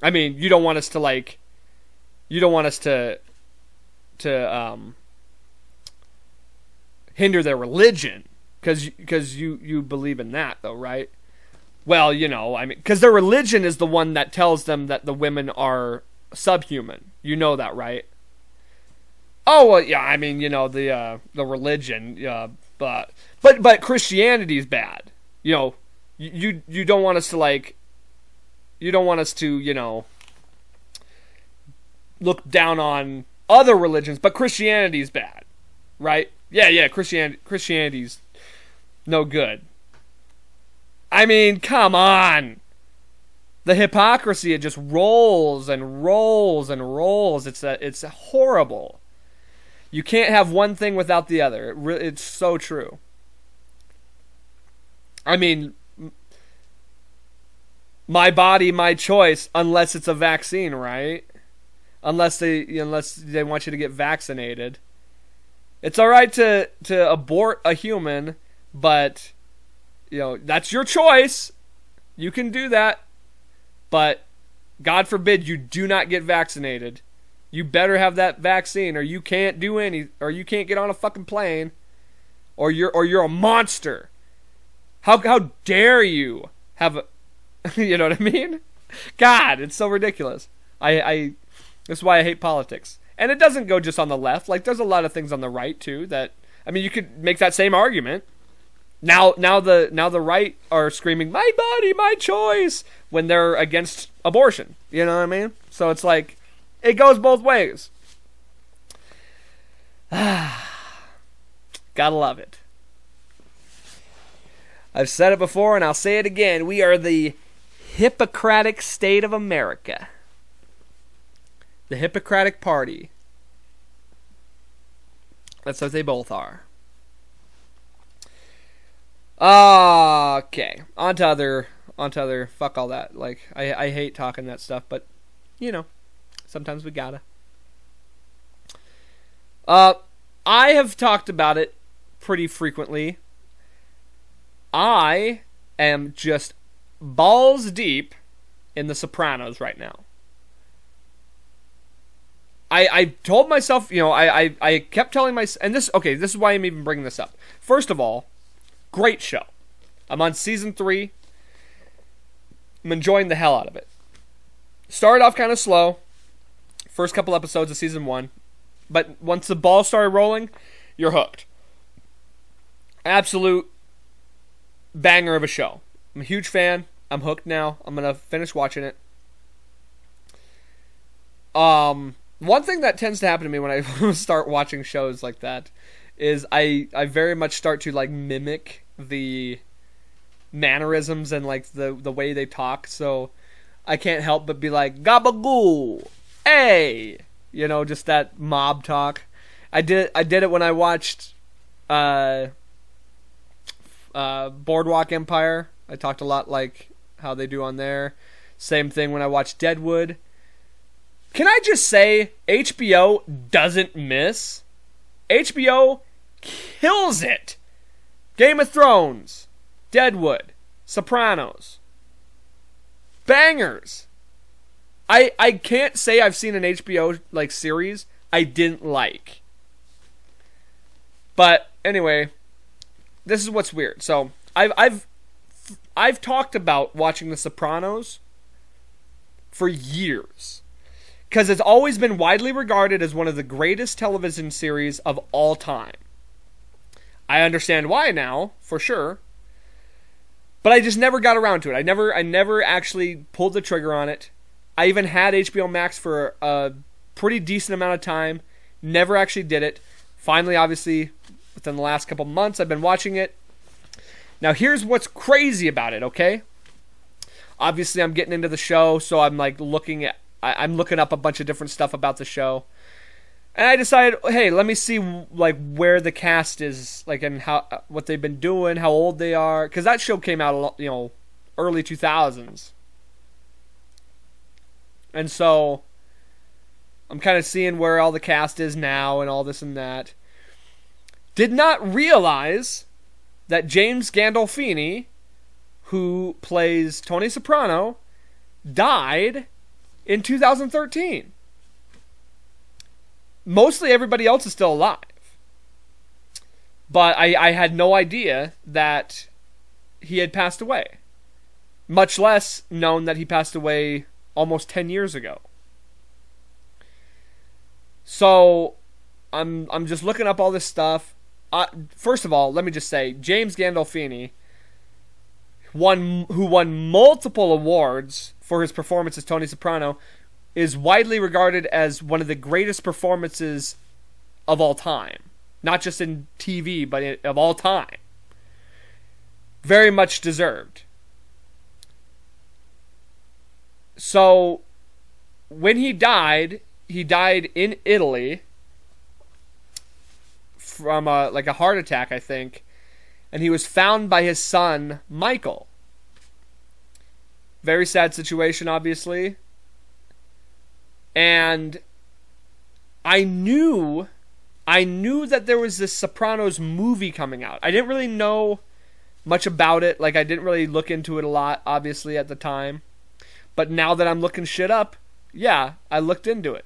I mean, you don't want us to, like, you don't want us to hinder their religion, because you believe in that, though, right? Well, you know, I mean, because their religion is the one that tells them that the women are subhuman. You know that, right? Oh, well, yeah. I mean, you know, the religion, but Christianity is bad, you know. You don't want us to, like, you don't want us to, you know, look down on other religions, but Christianity's bad, right? Yeah, Christianity's no good. I mean, come on. The hypocrisy, it just rolls and rolls and rolls. It's horrible. You can't have one thing without the other. It's so true. I mean, my body, my choice, unless it's a vaccine, right? Unless they want you to get vaccinated. It's all right to abort a human, but, you know, that's your choice. You can do that. But God forbid you do not get vaccinated. You better have that vaccine, or you can't do any, or you can't get on a fucking plane, or you're a monster. How dare you have a, you know what I mean? God, it's so ridiculous. I that's why I hate politics. And it doesn't go just on the left. Like, there's a lot of things on the right too that, I mean, you could make that same argument. Now the right are screaming, "My body, my choice," when they're against abortion. You know what I mean? So it's like, it goes both ways. Gotta love it. I've said it before and I'll say it again. We are the Hippocratic state of America. The Hippocratic Party. That's what they both are. Okay. On to other fuck all that. Like, I hate talking that stuff, but, you know, sometimes we gotta. I have talked about it pretty frequently. I am just balls deep in The Sopranos right now. I told myself, you know, I kept telling myself, and this is why I'm even bringing this up. First of all, great show. I'm on season 3. I'm enjoying the hell out of it. Started off kind of slow, first couple episodes of season 1, but once the ball started rolling, you're hooked. Absolute banger of a show. I'm a huge fan. I'm hooked now. I'm going to finish watching it. One thing that tends to happen to me when I start watching shows like that is I very much start to like mimic the mannerisms and like the way they talk. So I can't help but be like, gabagool, hey, you know, just that mob talk. I did it when I watched Boardwalk Empire. I talked a lot like how they do on there. Same thing when I watched Deadwood. Can I just say HBO doesn't miss? HBO kills it. Game of Thrones, Deadwood, Sopranos. Bangers. I can't say I've seen an HBO like series I didn't like. But anyway, this is what's weird. So, I've talked about watching The Sopranos for years. Because it's always been widely regarded as one of the greatest television series of all time. I understand why now, for sure. But I just never got around to it. I never actually pulled the trigger on it. I even had HBO Max for a pretty decent amount of time. Never actually did it. Finally, obviously, within the last couple months, I've been watching it. Now, here's what's crazy about it, okay? Obviously, I'm getting into the show, so I'm like looking up a bunch of different stuff about the show. And I decided, hey, let me see like where the cast is, like, and how, what they've been doing, how old they are, cuz that show came out, you know, early 2000s. And so I'm kind of seeing where all the cast is now and all this and that. Did not realize that James Gandolfini, who plays Tony Soprano, died in 2013. Mostly everybody else is still alive. But I had no idea that he had passed away. Much less known that he passed away almost 10 years ago. So I'm just looking up all this stuff. First of all, let me just say, James Gandolfini, who won multiple awards for his performance as Tony Soprano, is widely regarded as one of the greatest performances of all time. Not just in TV, but of all time. Very much deserved. So, when he died in Italy from a heart attack, I think. And he was found by his son, Michael. Very sad situation, obviously. And I knew that there was this Sopranos movie coming out. I didn't really know much about it. Like, I didn't really look into it a lot, obviously, at the time. But now that I'm looking shit up, yeah, I looked into it.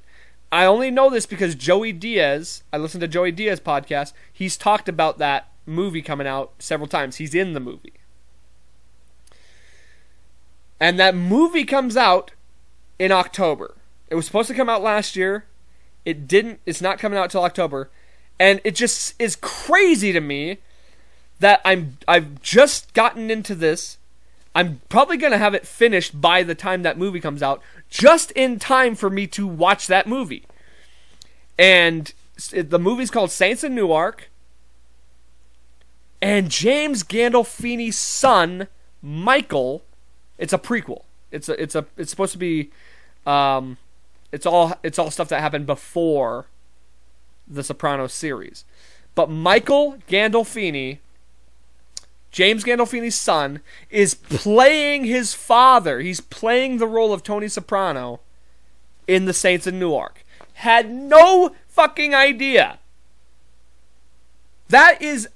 I only know this because I listened to Joey Diaz's podcast. He's talked about that movie coming out several times. He's in the movie. And that movie comes out in October. It was supposed to come out last year. It didn't. It's not coming out till October. And it just is crazy to me that I've just gotten into this. I'm probably going to have it finished by the time that movie comes out, just in time for me to watch that movie. And the movie's called Saints in Newark. And James Gandolfini's son, Michael... It's a prequel. It's supposed to be, it's all stuff that happened before the Sopranos series. But Michael Gandolfini, James Gandolfini's son, is playing his father. He's playing the role of Tony Soprano in The Saints in Newark. Had no fucking idea. That is,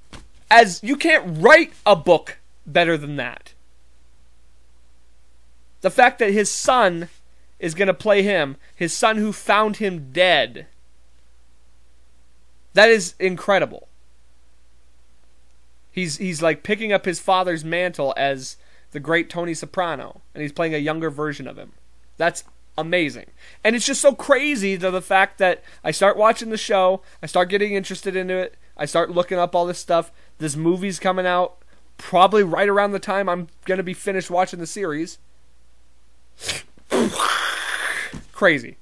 as you can't write a book better than that. The fact that his son is going to play him, his son who found him dead, that is incredible. He's like picking up his father's mantle as the great Tony Soprano, and he's playing a younger version of him. That's amazing. And it's just so crazy to the fact that I start watching the show, I start getting interested into it, I start looking up all this stuff, this movie's coming out, probably right around the time I'm going to be finished watching the series. Crazy.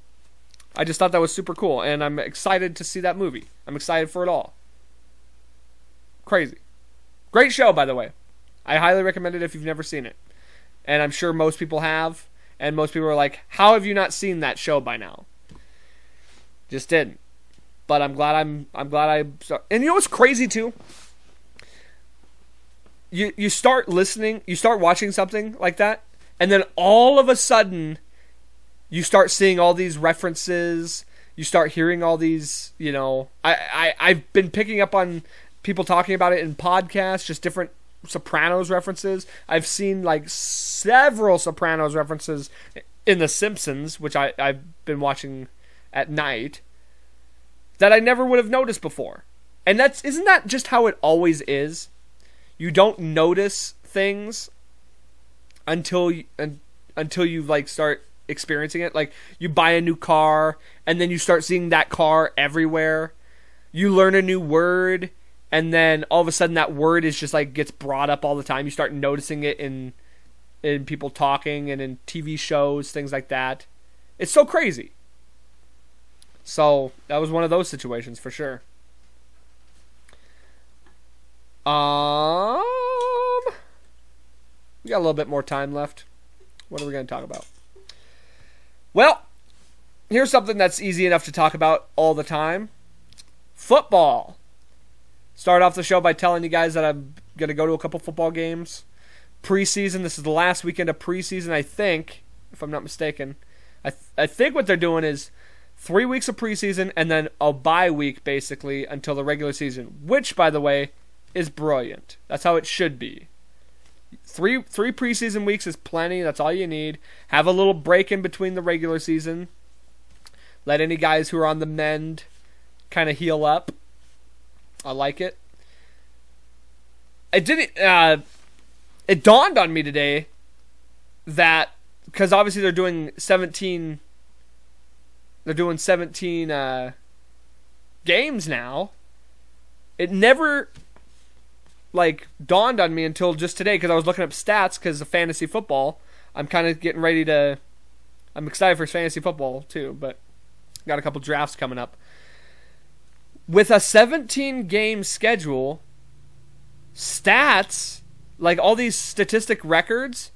I just thought that was super cool, and I'm excited to see that movie. I'm excited for it all. Crazy. Great show, by the way. I highly recommend it if you've never seen it. And I'm sure most people have, and most people are like, how have you not seen that show by now? Just didn't. But I'm glad I and you know what's crazy too? You start listening, you start watching something like that, and then all of a sudden you start seeing all these references, you start hearing all these, you know, I've been picking up on people talking about it in podcasts, just different Sopranos references. I've seen like several Sopranos references in The Simpsons, which I've been watching at night, that I never would have noticed before. And isn't that just how it always is? You don't notice things until you like start experiencing it. Like you buy a new car and then you start seeing that car everywhere. You learn a new word and then all of a sudden that word is just like gets brought up all the time. You start noticing it in people talking and in TV shows, things like that. It's so crazy. So that was one of those situations for sure. We got a little bit more time left. What are we going to talk about? Well, here's something that's easy enough to talk about all the time. Football. Start off the show by telling you guys that I'm going to go to a couple football games. Preseason. This is the last weekend of preseason, I think, if I'm not mistaken. I think what they're doing is 3 weeks of preseason and then a bye week, basically, until the regular season, which, by the way, is brilliant. That's how it should be. Three preseason weeks is plenty. That's all you need. Have a little break in between the regular season. Let any guys who are on the mend kind of heal up. I like it. It dawned on me today that, because obviously they're doing 17 games now. It never like dawned on me until just today, because I was looking up stats because of fantasy football. I'm excited for fantasy football too, but got a couple drafts coming up. With a 17 game schedule, stats, like all these statistic records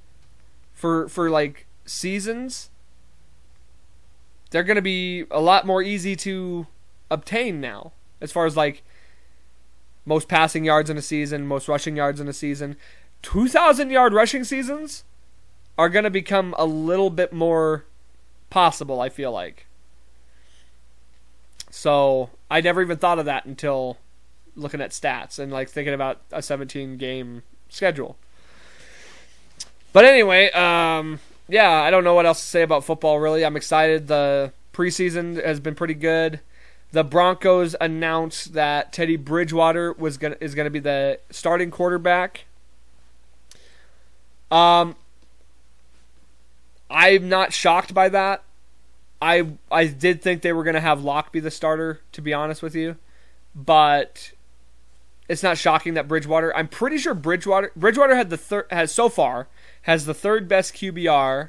for like seasons, they're going to be a lot more easy to obtain now, as far as like most passing yards in a season, most rushing yards in a season. 2,000-yard rushing seasons are going to become a little bit more possible, I feel like. So I never even thought of that until looking at stats and like thinking about a 17-game schedule. But anyway, yeah, I don't know what else to say about football, really. I'm excited. The preseason has been pretty good. The Broncos announced that Teddy Bridgewater is going to be the starting quarterback. I'm not shocked by that. I did think they were going to have Locke be the starter, to be honest with you. But it's not shocking that Bridgewater... I'm pretty sure Bridgewater had has the third best QBR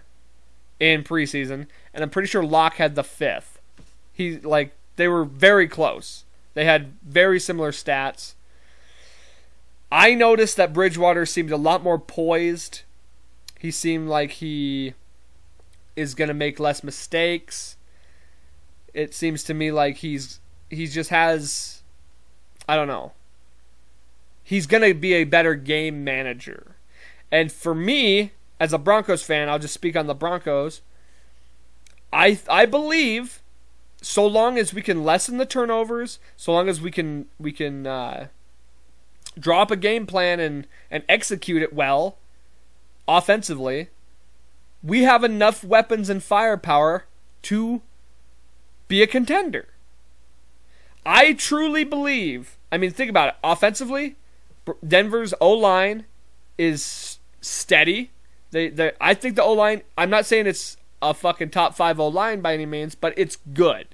in preseason, and I'm pretty sure Locke had the fifth. They were very close. They had very similar stats. I noticed that Bridgewater seemed a lot more poised. He seemed like he is going to make less mistakes. It seems to me like he just has... I don't know. He's going to be a better game manager. And for me, as a Broncos fan, I'll just speak on the Broncos. I believe... so long as we can lessen the turnovers, so long as we can draw up a game plan and execute it well offensively, we have enough weapons and firepower to be a contender. I truly believe, I mean, think about it. Offensively, Denver's O-line is steady. I think the O-line, I'm not saying it's a fucking top 5 O-line by any means, but it's good.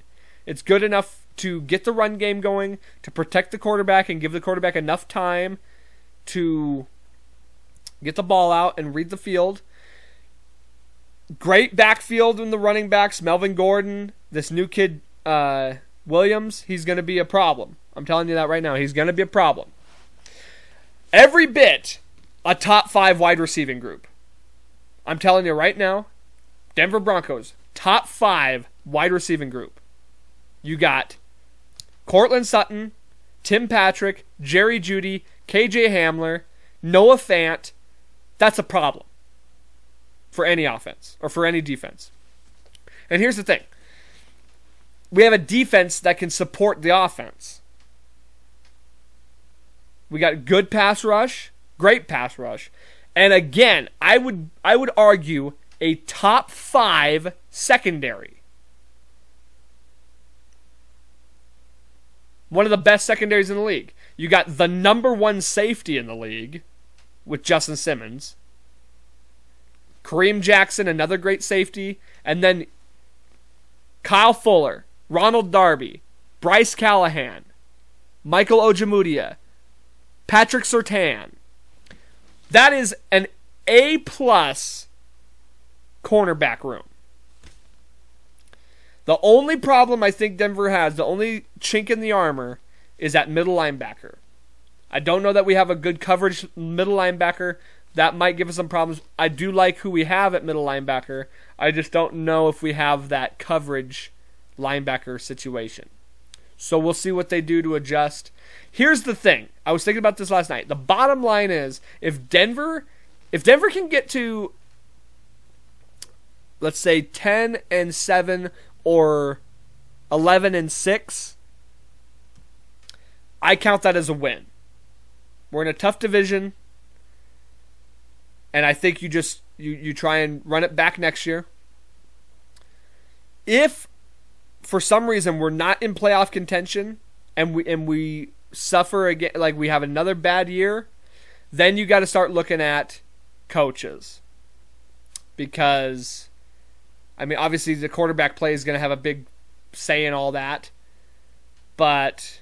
It's good enough to get the run game going, to protect the quarterback and give the quarterback enough time to get the ball out and read the field. Great backfield in the running backs. Melvin Gordon, this new kid, Williams, he's going to be a problem. I'm telling you that right now. He's going to be a problem. Every bit a top five wide receiving group. I'm telling you right now, Denver Broncos, top five wide receiving group. You got Cortland Sutton, Tim Patrick, Jerry Jeudy, KJ Hamler, Noah Fant. That's a problem for any offense or for any defense. And here's the thing. We have a defense that can support the offense. We got good pass rush, great pass rush. And again, I would argue a top five secondary. One of the best secondaries in the league. You got the number one safety in the league with Justin Simmons. Kareem Jackson, another great safety. And then Kyle Fuller, Ronald Darby, Bryce Callahan, Michael Ojemudia, Patrick Surtain. That is an A-plus cornerback room. The only problem I think Denver has, the only chink in the armor, is that middle linebacker. I don't know that we have a good coverage middle linebacker. That might give us some problems. I do like who we have at middle linebacker. I just don't know if we have that coverage linebacker situation. So we'll see what they do to adjust. Here's the thing. I was thinking about this last night. The bottom line is, if Denver can get to, let's say, 10-7 or 11-6, I count that as a win. We're in a tough division, and I think you try and run it back next year. If for some reason we're not in playoff contention and we suffer again, like we have another bad year, then you got to start looking at coaches, because I mean, obviously the quarterback play is going to have a big say in all that, but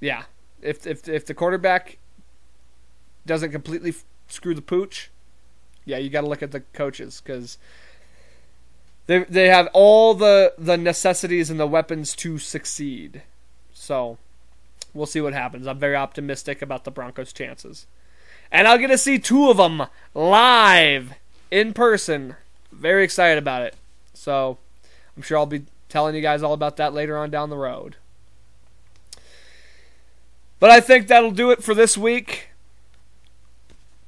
yeah, if the quarterback doesn't completely screw the pooch, yeah, you got to look at the coaches, because they have all the necessities and the weapons to succeed. So we'll see what happens. I'm very optimistic about the Broncos' chances. And I'll get to see two of them live in person. Very excited about it. So I'm sure I'll be telling you guys all about that later on down the road. But I think that'll do it for this week.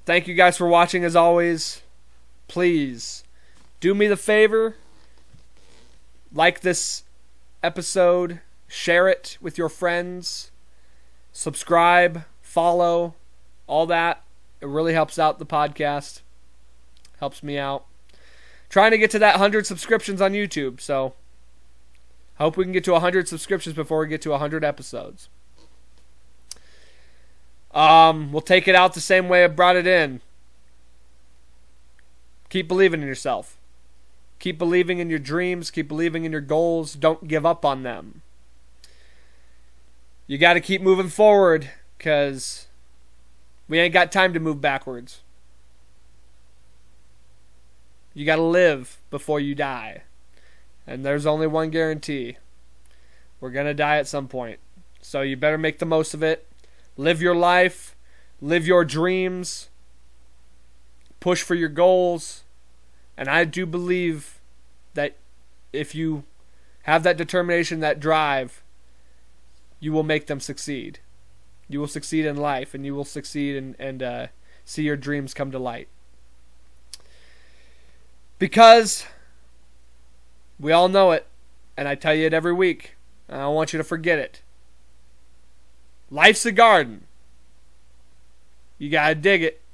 Thank you guys for watching as always. Please do me the favor. Like this episode. Share it with your friends. Subscribe, follow, all that. It really helps out the podcast. Helps me out. Trying to get to that 100 subscriptions on YouTube, so hope we can get to 100 subscriptions before we get to 100 episodes. We'll take it out the same way I brought it in. Keep believing in yourself. Keep believing in your dreams. Keep believing in your goals. Don't give up on them. You got to keep moving forward, because we ain't got time to move backwards. You got to live before you die. And there's only one guarantee. We're going to die at some point. So you better make the most of it. Live your life. Live your dreams. Push for your goals. And I do believe that if you have that determination, that drive, you will make them succeed. You will succeed in life, and you will succeed and see your dreams come to light. Because we all know it, and I tell you it every week, and I don't want you to forget it. Life's a garden. You gotta dig it.